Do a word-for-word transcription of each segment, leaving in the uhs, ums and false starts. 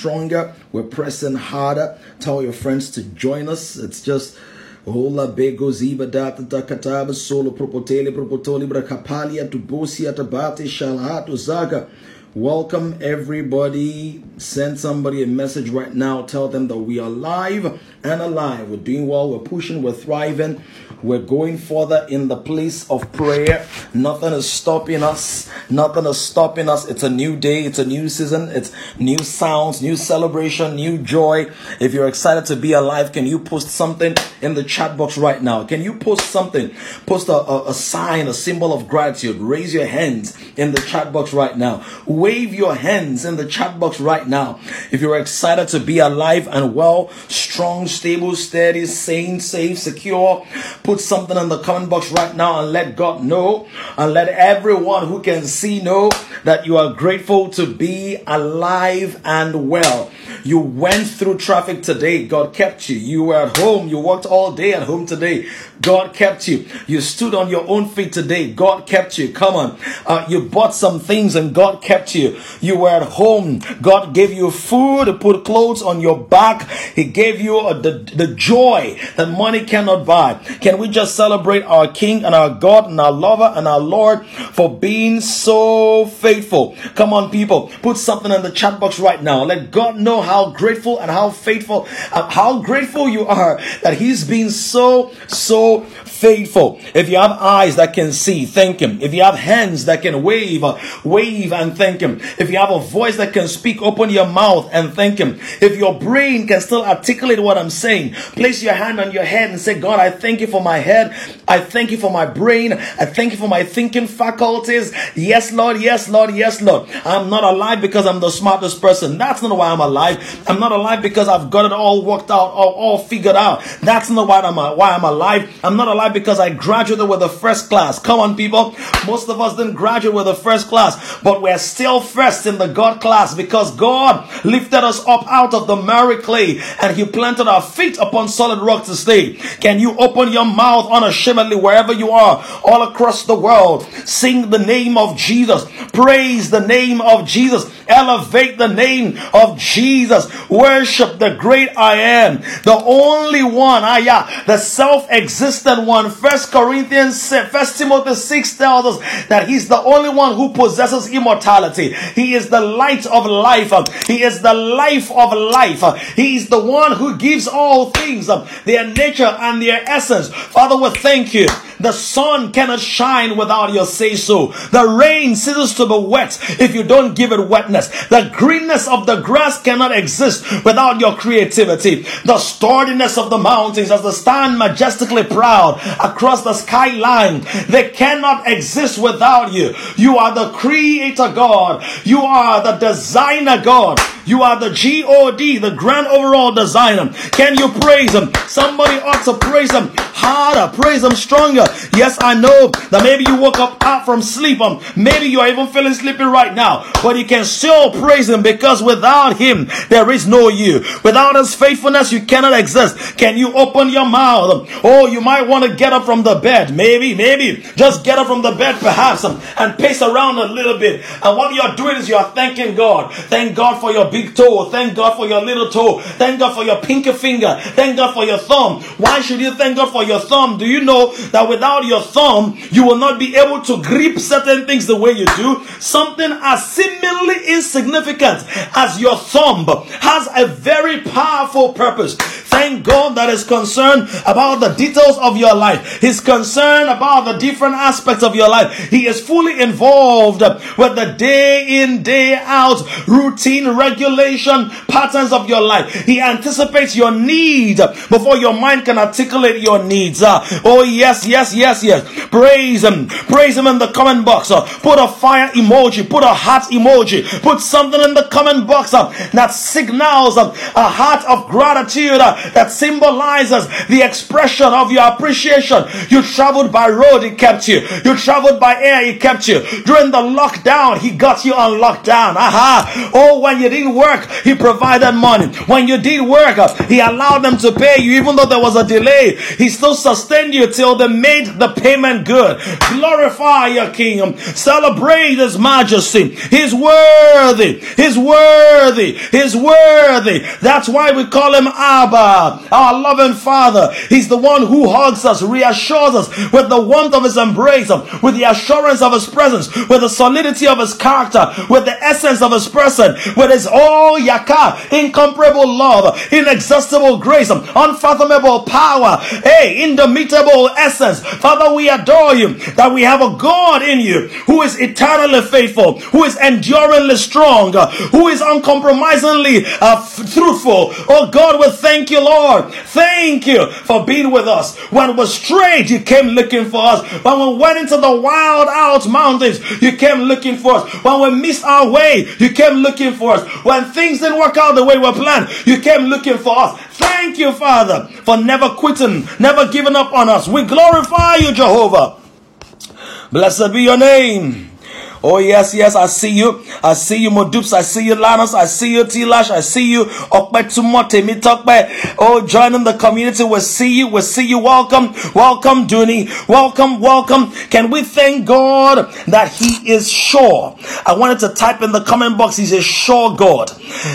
stronger. We're pressing harder. Tell your friends to join us. It's just Ola bego ziba data takataba solo propotele propotoli brakapalia to bosia tabate shalhato zaga. Welcome everybody. Send somebody a message right now. Tell them that we are live and alive. We're doing well. We're pushing. We're thriving. We're going further in the place of prayer. Nothing is stopping us. Nothing is stopping us. It's a new day. It's a new season. It's new sounds, new celebration, new joy. If you're excited to be alive, can you post something in the chat box right now? Can you post something? Post a, a, a sign, a symbol of gratitude. Raise your hands in the chat box right now. Wave your hands in the chat box right now. If you're excited to be alive and well, strong, stable, steady, sane, safe, secure, put something in the comment box right now and let God know and let everyone who can see know that you are grateful to be alive and well. You went through traffic today. God kept you. You were at home. You worked all day at home today. God kept you. You stood on your own feet today. God kept you. Come on. Uh, you bought some things and God kept you. You were at home. God gave you food, put clothes on your back. He gave you uh, the, the joy that money cannot buy. Can we just celebrate our King and our God and our lover and our Lord for being so faithful? Come on, people. Put something in the chat box right now. Let God know how grateful and how faithful, uh, how grateful you are that He's been so, so faithful. If you have eyes that can see, thank Him. If you have hands that can wave, uh, wave and thank Him. If you have a voice that can speak, open your mouth and thank Him. If your brain can still articulate what I'm saying, place your hand on your head and say, God, I thank you for my head. I thank you for my brain. I thank you for my thinking faculties. Yes, Lord. Yes, Lord. Yes, Lord. I'm not alive because I'm the smartest person. That's not why I'm alive. I'm not alive because I've got it all worked out, all, all figured out. That's not why I'm, why I'm alive. I'm not alive because I graduated with a first class. Come on, people. Most of us didn't graduate with a first class, but we're still first in the God class because God lifted us up out of the miry clay and He planted our feet upon solid rock to stay. Can you open your mouth unashamedly wherever you are, all across the world? Sing the name of Jesus. Praise the name of Jesus. Elevate the name of Jesus. Jesus, worship the great I am, the only one, ah, yeah, the self-existent one. First Corinthians, First Timothy six tells us that He's the only one who possesses immortality. He is the light of life. He is the life of life. He is the one who gives all things their nature and their essence. Father, we thank You. The sun cannot shine without Your say-so. The rain ceases to be wet if You don't give it wetness. The greenness of the grass cannot exist without Your creativity. The sturdiness of the mountains as they stand majestically proud across the skyline, they cannot exist without You. You are the Creator God. You are the Designer God. You are the G O D, the Grand Overall Designer. Can you praise Him? Somebody ought to praise Him harder. Praise Him stronger. Yes, I know that maybe you woke up out from sleep. Um, maybe you are even feeling sleepy right now. But you can still praise Him because without Him, there is no you. Without His faithfulness, you cannot exist. Can you open your mouth? Oh, you might want to get up from the bed. Maybe, maybe. Just get up from the bed perhaps and pace around a little bit. And what you're doing is you're thanking God. Thank God for your big toe. Thank God for your little toe. Thank God for your pinky finger. Thank God for your thumb. Why should you thank God for your thumb? Do you know that without your thumb, you will not be able to grip certain things the way you do? Something as seemingly insignificant as your thumb has a very powerful purpose. Thank God that is concerned about the details of your life. He's concerned about the different aspects of your life. He is fully involved with the day in, day out routine, regulation, patterns of your life. He anticipates your need before your mind can articulate your needs. Uh, oh yes, yes, yes, yes. Praise Him. Praise Him in the comment box. Uh, put a fire emoji. Put a heart emoji. Put something in the comment box uh, that signals uh, a heart of gratitude. Uh, that symbolizes the expression of your appreciation. You traveled by road, he kept you. You traveled by air, he kept you. During the lockdown, he got you on lockdown. Aha! Oh, when you didn't work, he provided money. When you did work, he allowed them to pay you, even though there was a delay. He still sustained you till they made the payment good. Glorify your kingdom. Celebrate his majesty. He's worthy. He's worthy. He's worthy. That's why we call him Abba, our loving Father. He's the one who hugs us, reassures us with the warmth of his embrace, with the assurance of his presence, with the solidity of his character, with the essence of his person, with his all yaka, incomparable love, inexhaustible grace, unfathomable power, hey, indomitable essence. Father, we adore you that we have a God in you who is eternally faithful, who is enduringly strong, who is uncompromisingly uh, truthful. Oh God, we thank you, Lord. Thank you for being with us. When we strayed, you came looking for us. When we went into the wild out mountains, you came looking for us. When we missed our way, you came looking for us. When things didn't work out the way we planned, you came looking for us. Thank you, Father, for never quitting, never giving up on us. We glorify you, Jehovah. Blessed be your name. Oh, yes, yes, I see you. I see you, Modups. I see you, Lanos. I see you, Tilash. I see you. Oh, joining the community. We'll see you. We'll see you. Welcome. Welcome, Dooney. Welcome, welcome. Can we thank God that he is sure? I wanted to type in the comment box, he's a sure God.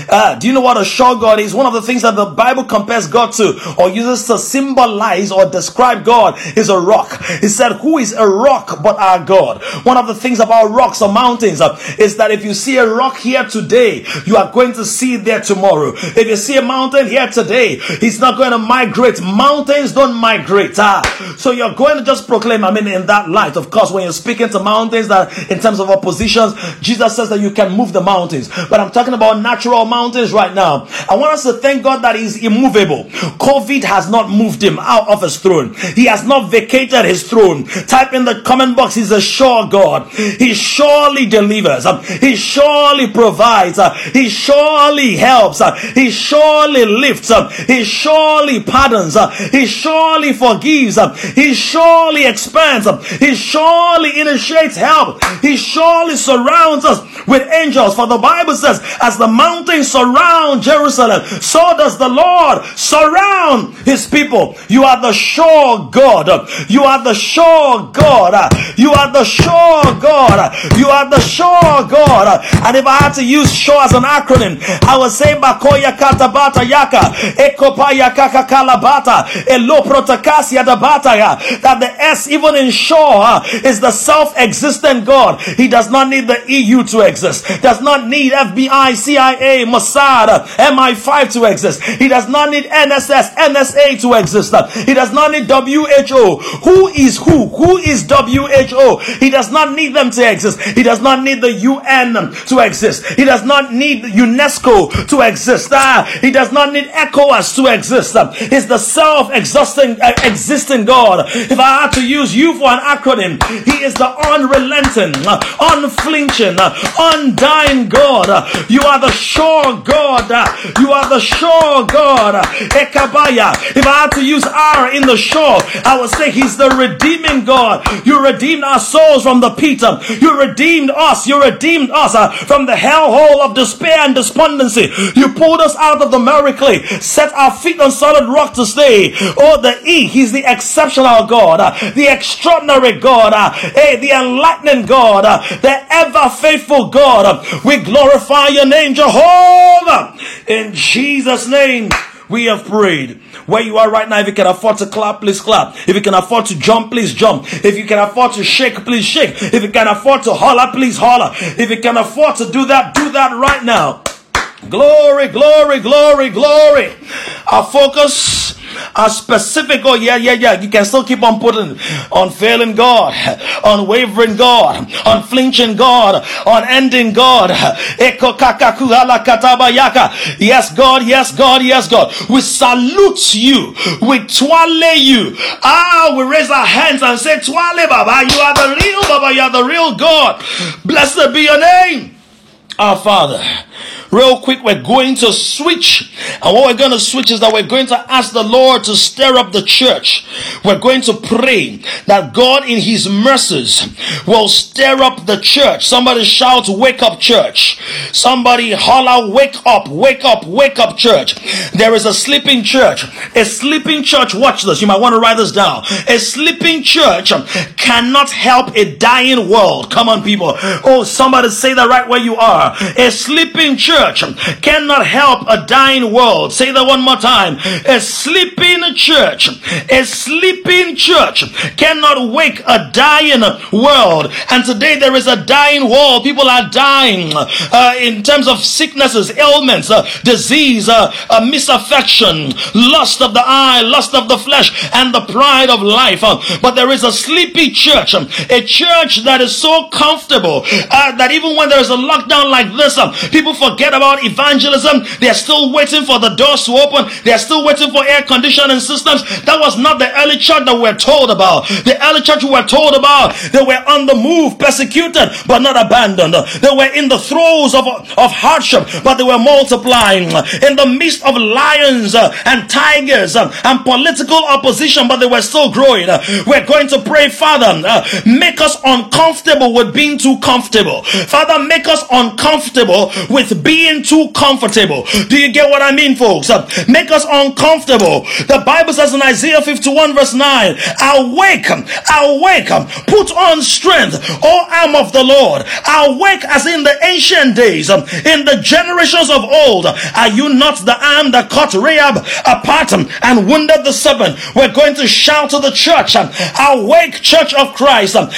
Uh, do you know what a sure God is? One of the things that the Bible compares God to or uses to symbolize or describe God is a rock. He said, who is a rock but our God? One of the things about rocks or mountains uh, is that if you see a rock here today, you are going to see it there tomorrow. If you see a mountain here today, it's not going to migrate. Mountains don't migrate. Ah. So you're going to just proclaim, I mean, in that light, of course, when you're speaking to mountains, that in terms of oppositions, Jesus says that you can move the mountains. But I'm talking about natural mountains right now. I want us to thank God that he's immovable. COVID has not moved him out of his throne. He has not vacated his throne. Type in the comment box, he's a sure God. He's sure surely delivers. He surely provides. He surely helps. He surely lifts. He surely pardons. He surely forgives. He surely expands. He surely initiates help. He surely surrounds us with angels. For the Bible says, as the mountains surround Jerusalem, so does the Lord surround his people. You are the sure God. You are the sure God. You are the sure God. You are the sure God. And if I had to use sure as an acronym, I would say Bakoya Katabata Yaka, Ekopaya Kakakalabata, Eloprotakasia Dabataya. That the S, even in sure, is the self-existent God. He does not need the E U to exist, does not need F B I, C I A, Mossad, M I five to exist. He does not need N S S, N S A to exist. He does not need W H O. Who is who? Who is W H O? He does not need them to exist. He does not need the U N to exist. He does not need UNESCO to exist. Ah, he does not need ECOWAS to exist. He's the self-existing uh, existing God. If I had to use U for an acronym, he is the unrelenting, uh, unflinching, uh, undying God. Uh, you are the sure God. Uh, you are the sure God. Uh, Ekabaya. If I had to use R in the sure, I would say he's the redeeming God. You redeemed our souls from the pit. You redeemed us. You redeemed us uh, from the hellhole of despair and despondency. You pulled us out of the miracle, set our feet on solid rock to stay. Oh, the E, he's the exceptional God, uh, the extraordinary God, uh, hey, the enlightening God, uh, the ever faithful God. Uh, we glorify your name, Jehovah. In Jesus' name, we have prayed. Where you are right now, if you can afford to clap, please clap. If you can afford to jump, please jump. If you can afford to shake, please shake. If you can afford to holler, please holler. If you can afford to do that, do that right now. Glory, glory, glory, glory. Our focus, our specific, oh yeah, yeah, yeah. You can still keep on putting unfailing God, unwavering God, unflinching God, unending God. Yes, God, yes, God, yes, God. We salute you. We twale you. Ah, we raise our hands and say, twale, Baba. You are the real Baba. You are the real God. Blessed be your name. Our Father. Real quick, we're going to switch. And what we're going to switch is that we're going to ask the Lord to stir up the church. We're going to pray that God in his mercies will stir up the church. Somebody shout, wake up church. Somebody holler, wake up, wake up, wake up church. There is a sleeping church. A sleeping church, watch this, you might want to write this down. A sleeping church cannot help a dying world. Come on people. Oh, somebody say that right where you are. A sleeping church cannot help a dying world. Say that one more time. A sleeping church, a sleeping church cannot wake a dying world. And today there is a dying world. People are dying uh, in terms of sicknesses, ailments, uh, disease, uh, uh, misaffection, lust of the eye, lust of the flesh, and the pride of life. Uh, but there is a sleepy church, um, a church that is so comfortable uh, that even when there is a lockdown like this, um, people forget about evangelism. They're still waiting for the doors to open. They're still waiting for air conditioning systems. That was not the early church that we're told about. The early church we were told about, they were on the move, persecuted but not abandoned. They were in the throes of, of hardship, but they were multiplying. In the midst of lions and tigers and political opposition, but they were still growing. We're going to pray, Father, make us uncomfortable with being too comfortable. Father, make us uncomfortable with being too comfortable. Do you get what I mean, folks? Uh, make us uncomfortable. The Bible says in Isaiah fifty-one verse nine, awake, awake, put on strength, O arm of the Lord. Awake as in the ancient days, um, in the generations of old. Are you not the arm that cut Rahab apart um, and wounded the serpent? We're going to shout to the church, um, awake church of Christ, um,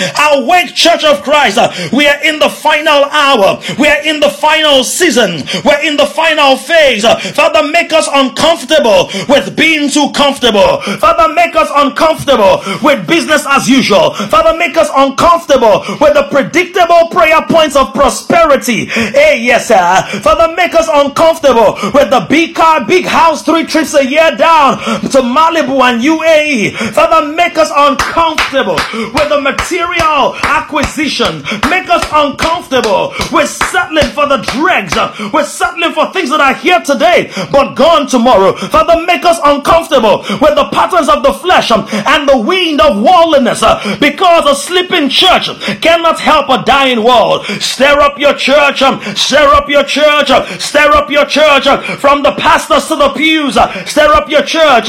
awake church of Christ. Uh, we are in the final hour. We are in the final season. We're in the final phase. Father, make us uncomfortable with being too comfortable. Father, make us uncomfortable with business as usual. Father, make us uncomfortable with the predictable prayer points of prosperity. Hey, yes, sir. Father, make us uncomfortable with the big car, big house, three trips a year down to Malibu and U A E. Father, make us uncomfortable with the material acquisition. Make us uncomfortable with settling for the dregs. We're settling for things that are here today but gone tomorrow. Father, make us uncomfortable with the patterns of the flesh and the wind of worldliness, because a sleeping church cannot help a dying world. Stir up your church, stir up your church, stir up your church, from the pastors to the pews. Stir up your church,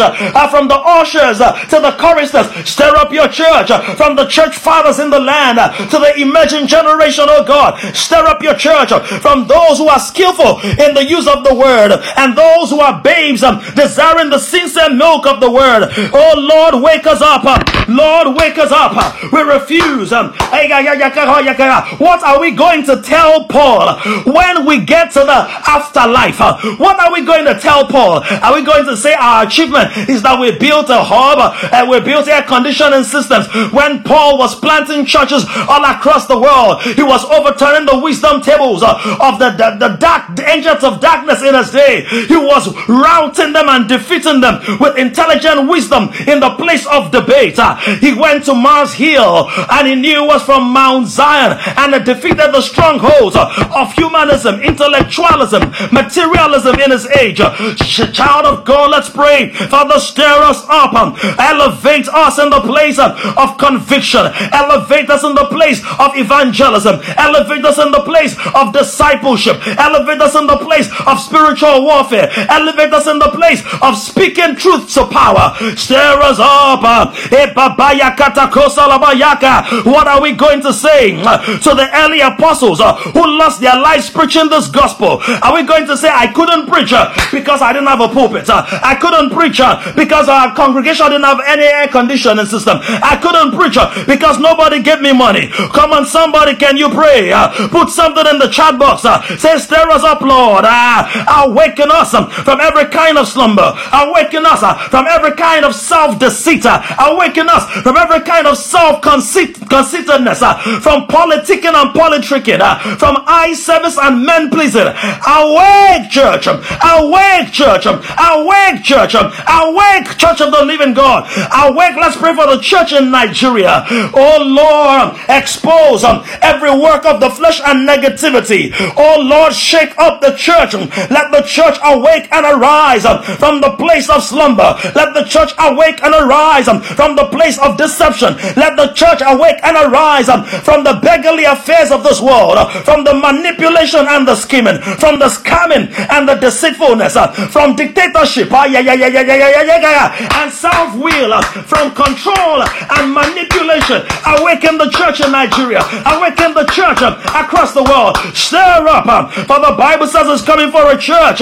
from the ushers to the choristers. Stir up your church, from the church fathers in the land to the emerging generation, oh God. Stir up your church, from those who are skillful in the use of the word and those who are babes um, desiring the sincere milk of the word. Oh Lord, wake us up. Lord, wake us up. We refuse. Um, what are we going to tell Paul when we get to the afterlife? What are we going to tell Paul? Are we going to say our achievement is that we built a hub and we built air conditioning systems? When Paul was planting churches all across the world, he was overturning the wisdom tables of the, the The dark the angels of darkness in his day. He was routing them and defeating them with intelligent wisdom in the place of debate. Uh, he went to Mars Hill and he knew it was from Mount Zion, and it defeated the strongholds uh, of humanism, intellectualism, materialism in his age. Uh, child of God, let's pray. Father, stir us up. Um, elevate us in the place uh, of conviction. Elevate us in the place of evangelism. Elevate us in the place of discipleship. Elevate us in the place of spiritual warfare. Elevate us in the place of speaking truth to power. Stir us up. What are we going to say to the early apostles who lost their lives preaching this gospel? Are we going to say, I couldn't preach because I didn't have a pulpit? I couldn't preach because our congregation didn't have any air conditioning system. I couldn't preach because nobody gave me money. Come on, somebody, can you pray? Put something in the chat box. Say, stir us up, Lord. Ah, awaken us um, from every kind of slumber. Awaken us uh, from every kind of self-deceit. Uh, awaken us from every kind of self-conceitedness. Uh, from politicking and politricking. Uh, from eye service and men-pleasing. Awake, church. Um, awake, church. Um, awake, church. Um, awake, church of the living God. Awake. Let's pray for the church in Nigeria. Oh, Lord, expose um, every work of the flesh and negativity. Oh, Lord, Lord, shake up the church. Let the church awake and arise from the place of slumber. Let the church awake and arise from the place of deception. Let the church awake and arise from the beggarly affairs of this world, from the manipulation and the scheming, from the scamming and the deceitfulness, from dictatorship and self-will, from control and manipulation. Awaken the church in Nigeria. Awaken the church across the world. Stir up, for the Bible says it's coming for a church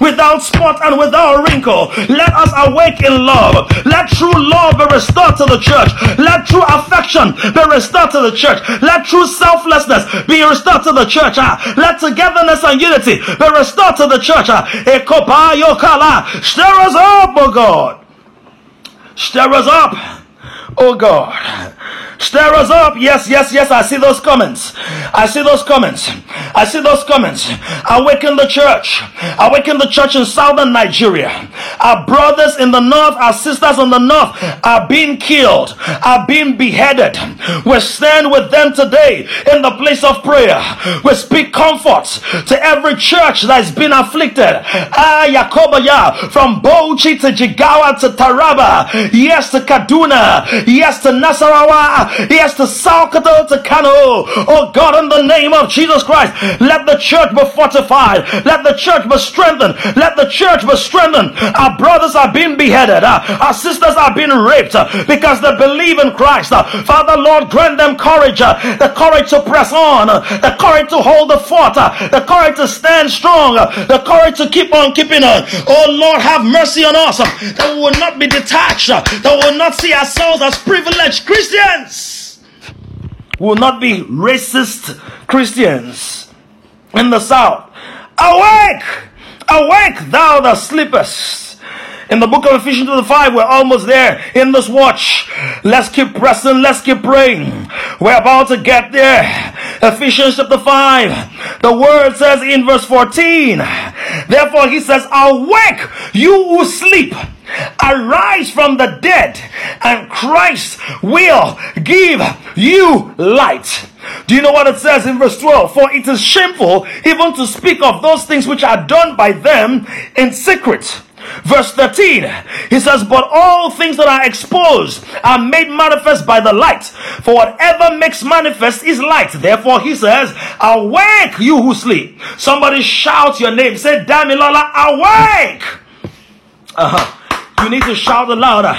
without spot and without wrinkle. Let us awake in love. Let true love be restored to the church. Let true affection be restored to the church. Let true selflessness be restored to the church. Let togetherness and unity be restored to the church. Stir us up, O God. Stir us up, O God. Stir us up. Yes, yes, yes. I see those comments. I see those comments. I see those comments. Awaken the church. Awaken the church in southern Nigeria. Our brothers in the north, our sisters in the north are being killed, are being beheaded. We stand with them today in the place of prayer. We speak comfort to every church that has been afflicted. Ah, Yakobaya, from Bauchi to Jigawa to Taraba. Yes, to Kaduna. Yes, to Nasarawa. Yes, to Salkato, to Kano. Oh God, in the name of Jesus Christ, let the church be fortified. Let the church be strengthened. Let the church be strengthened. Our brothers are being beheaded. Our sisters are being raped because they believe in Christ. Father, Lord, grant them courage. The courage to press on. The courage to hold the fort. The courage to stand strong. The courage to keep on keeping on. Oh Lord, have mercy on us, that we will not be detached. That we will not see ourselves as privileged Christians. Will not be racist Christians in the south. Awake! Awake, thou that sleepest. In the book of Ephesians chapter five, we're almost there in this watch. Let's keep pressing, let's keep praying. We're about to get there. Ephesians chapter five, the word says in verse fourteen, therefore he says, awake, you who sleep. Arise from the dead, and Christ will give you light. Do you know what it says in verse twelve? For it is shameful even to speak of those things which are done by them in secret. Verse thirteen, he says, but all things that are exposed are made manifest by the light, for whatever makes manifest is light. Therefore he says, awake, you who sleep. Somebody shout your name. Say, Damilola, awake. Uh-huh. You need to shout it louder.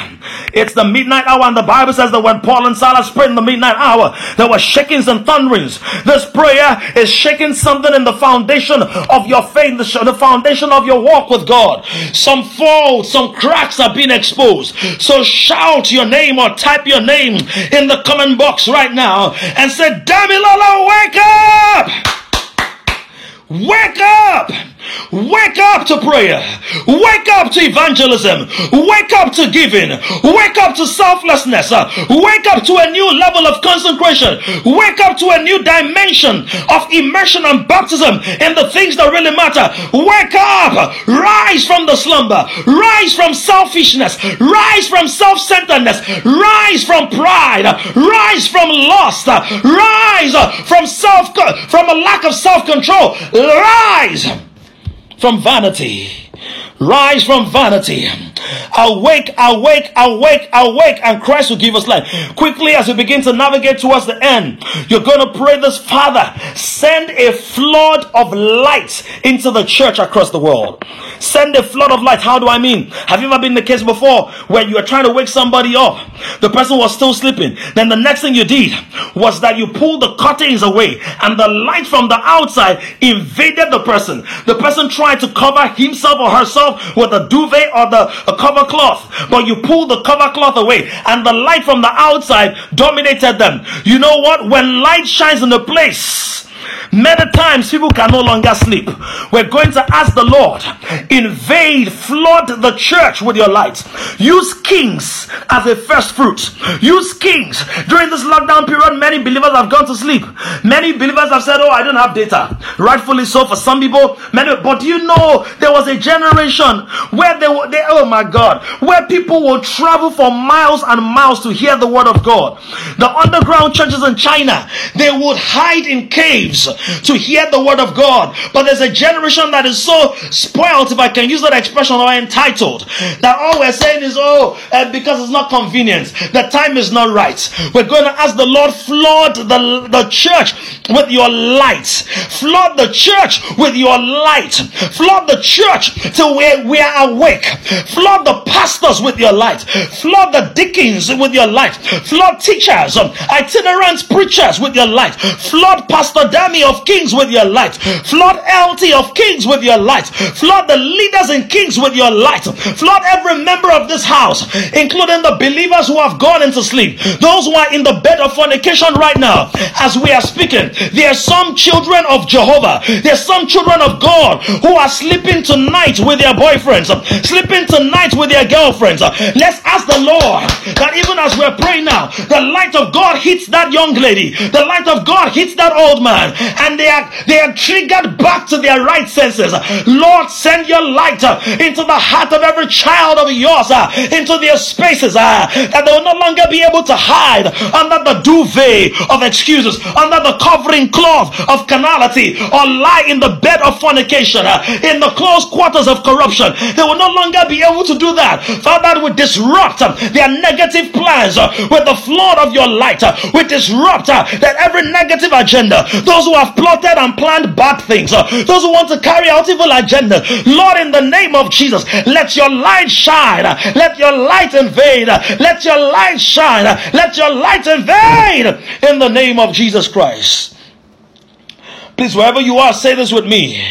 It's the midnight hour, and the Bible says that when Paul and Silas prayed in the midnight hour, there were shakings and thunderings. This prayer is shaking something in the foundation of your faith, the foundation of your walk with God. Some folds, some cracks are being exposed. So shout your name or type your name in the comment box right now and say, Damilola, wake up! Wake up! Wake up to prayer. Wake up to evangelism. Wake up to giving. Wake up to selflessness. Wake up to a new level of consecration. Wake up to a new dimension of immersion and baptism in the things that really matter. Wake up! Rise from the slumber. Rise from selfishness. Rise from self-centeredness. Rise from pride. Rise from lust. Rise from self from a lack of self-control. Rise from vanity. Rise from vanity. Awake, awake, awake, awake, and Christ will give us life. Quickly, as we begin to navigate towards the end, you're going to pray this: Father, send a flood of light into the church across the world. Send a flood of light. How do I mean? Have you ever been in the case before where you were trying to wake somebody up? The person was still sleeping. Then the next thing you did was that you pulled the curtains away, and the light from the outside invaded the person. The person tried to cover himself or herself with a duvet or the a cover cloth, but you pull the cover cloth away and the light from the outside dominated them. You know what? When light shines in a place, many times people can no longer sleep. We're going to ask the Lord, invade, flood the church with your light. Use kings as a first fruit. Use kings. During this lockdown period, many believers have gone to sleep. Many believers have said, oh, I don't have data. Rightfully so for some people. Many, but do you know there was a generation where they were, they, oh my God, where people will travel for miles and miles to hear the word of God. The underground churches in China, they would hide in caves ears to hear the word of God. But there's a generation that is so spoiled, if I can use that expression, or entitled, that all we're saying is, oh, uh, because it's not convenient, the time is not right. We're going to ask the Lord, flood the, the church with your light. Flood the church with your light. Flood the church till we, we are awake. Flood the pastors with your light. Flood the deacons with your light. Flood teachers, um, itinerant preachers with your light. Flood Pastor Dami of Kings with your light. Flood L T of Kings with your light. Flood the leaders in Kings with your light. Flood every member of this house, including the believers who have gone into sleep, those who are in the bed of fornication right now as we are speaking. There are some children of Jehovah, there are some children of God who are sleeping tonight with their boyfriends, sleeping tonight with their girlfriends. Let's ask the Lord that even as we're praying now, the light of God hits that young lady, the light of God hits that old man, and they are they are triggered back to their right senses. Lord, send your light into the heart of every child of yours, into their spaces, that they will no longer be able to hide under the duvet of excuses, under the covering cloth of carnality, or lie in the bed of fornication, in the close quarters of corruption. They will no longer be able to do that. Father, we disrupt their negative plans with the flood of your light. We disrupt that every negative agenda, those who have plotted and planned bad things, those who want to carry out evil agenda. Lord, in the name of Jesus, let your light shine. Let your light invade. Let your light shine. Let your light invade in the name of Jesus Christ. Please, wherever you are, say this with me.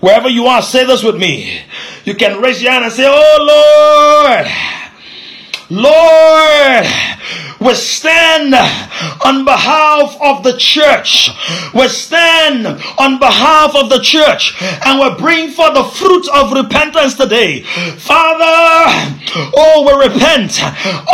Wherever you are, say this with me. You can raise your hand and say, oh Lord, Lord, we stand on behalf of the church. We stand on behalf of the church, and we bring forth the fruit of repentance today. Father, oh, we repent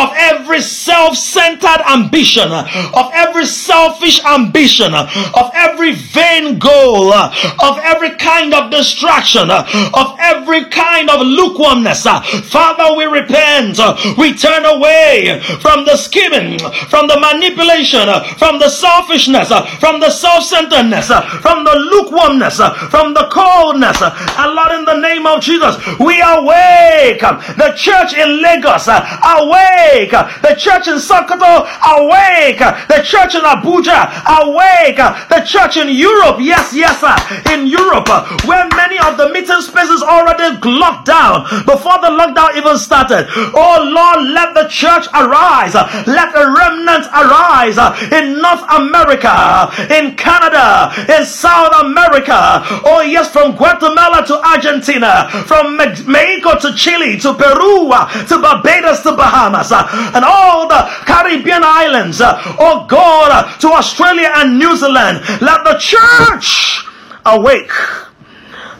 of every self-centered ambition, of every selfish ambition, of every vain goal, of every kind of distraction, of every kind of lukewarmness. Father, we repent. We turn away from the scheming, from the manipulation, from the selfishness, from the self-centeredness, from the lukewarmness, from the coldness. And Lord, in the name of Jesus, we awake the church in Lagos, awake the church in Sokoto, awake the church in Abuja, awake the church in Europe, yes, yes, in Europe, where many of the meeting spaces already locked down before the lockdown even started. Oh Lord, let the church arise. Let a remnant arise in North America, in Canada, in South America. Oh yes, from Guatemala to Argentina, from Mexico to Chile, to Peru, to Barbados, to Bahamas, and all the Caribbean islands. Oh God, to Australia and New Zealand. Let the church awake.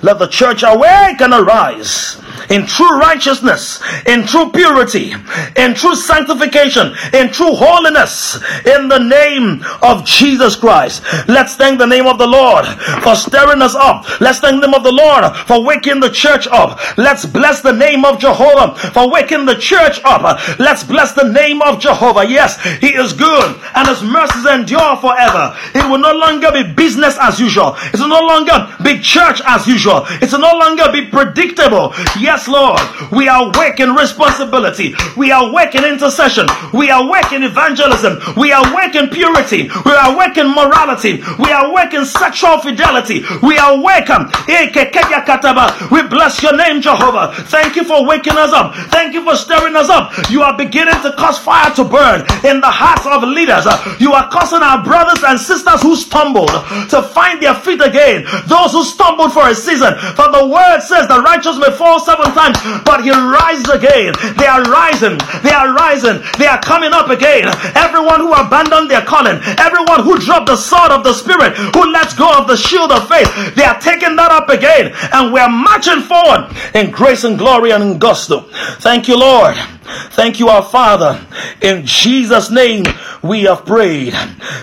Let the church awake and arise in true righteousness, in true purity, in true sanctification, in true holiness, in the name of Jesus Christ. Let's thank the name of the Lord for stirring us up. Let's thank the name of the Lord for waking the church up. Let's bless the name of Jehovah for waking the church up. Let's bless the name of Jehovah. Yes, He is good, and His mercies endure forever. It will no longer be business as usual. It will no longer be church as usual. It's no longer be predictable. Yes, Lord, we awake in responsibility. We awake in intercession. We awake in evangelism. We awake in purity. We awake in morality. We awake in sexual fidelity. We awake. We bless your name, Jehovah. Thank you for waking us up. Thank you for stirring us up. You are beginning to cause fire to burn in the hearts of leaders. You are causing our brothers and sisters who stumbled to find their feet again. Those who stumbled for a season. For the word says the righteous may fall seven times, but he rises again. They are rising. They are rising. They are coming up again. Everyone who abandoned their calling, everyone who dropped the sword of the Spirit, who lets go of the shield of faith, they are taking that up again. And we are marching forward in grace and glory and in gusto. Thank you, Lord, Thank you, our Father. In Jesus' name we have prayed.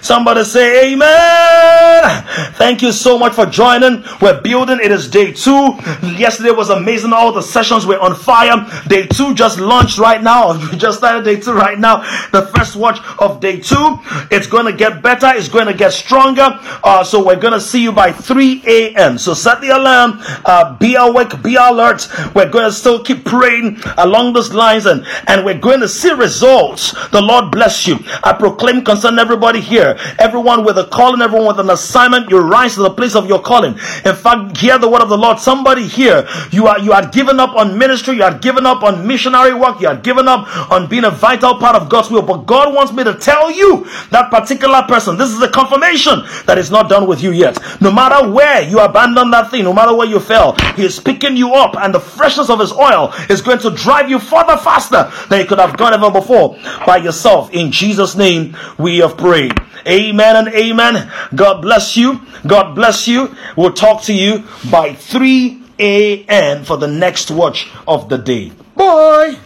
Somebody say amen. Thank you so much for joining. We're building. It is day two. Yesterday was amazing. All the sessions were on fire. Day two just launched right now. We just started day two right now. The first watch of day two. It's going to get better. It's going to get stronger. Uh, so we're going to see you by three a.m. So set the alarm. Uh, be awake. Be alert. We're going to still keep praying along those lines. And, and we're going to see results. The Lord bless you. I proclaim concern everybody here. Everyone with a calling. Everyone with an assignment. You rise to the place of your calling. In fact, hear the word of the Lord. Somebody here, you are you are given up on ministry. You are given up on missionary work. You are given up on being a vital part of God's will. But God wants me to tell you, that particular person, this is a confirmation that it's not done with you yet. No matter where you abandon that thing, no matter where you fell, He is picking you up, and the freshness of His oil is going to drive you further faster than you could have gone ever before by yourself. In Jesus' name, we have prayed. Amen and amen. God bless you. God bless you. We'll talk to you by three a.m. for the next watch of the day. Bye.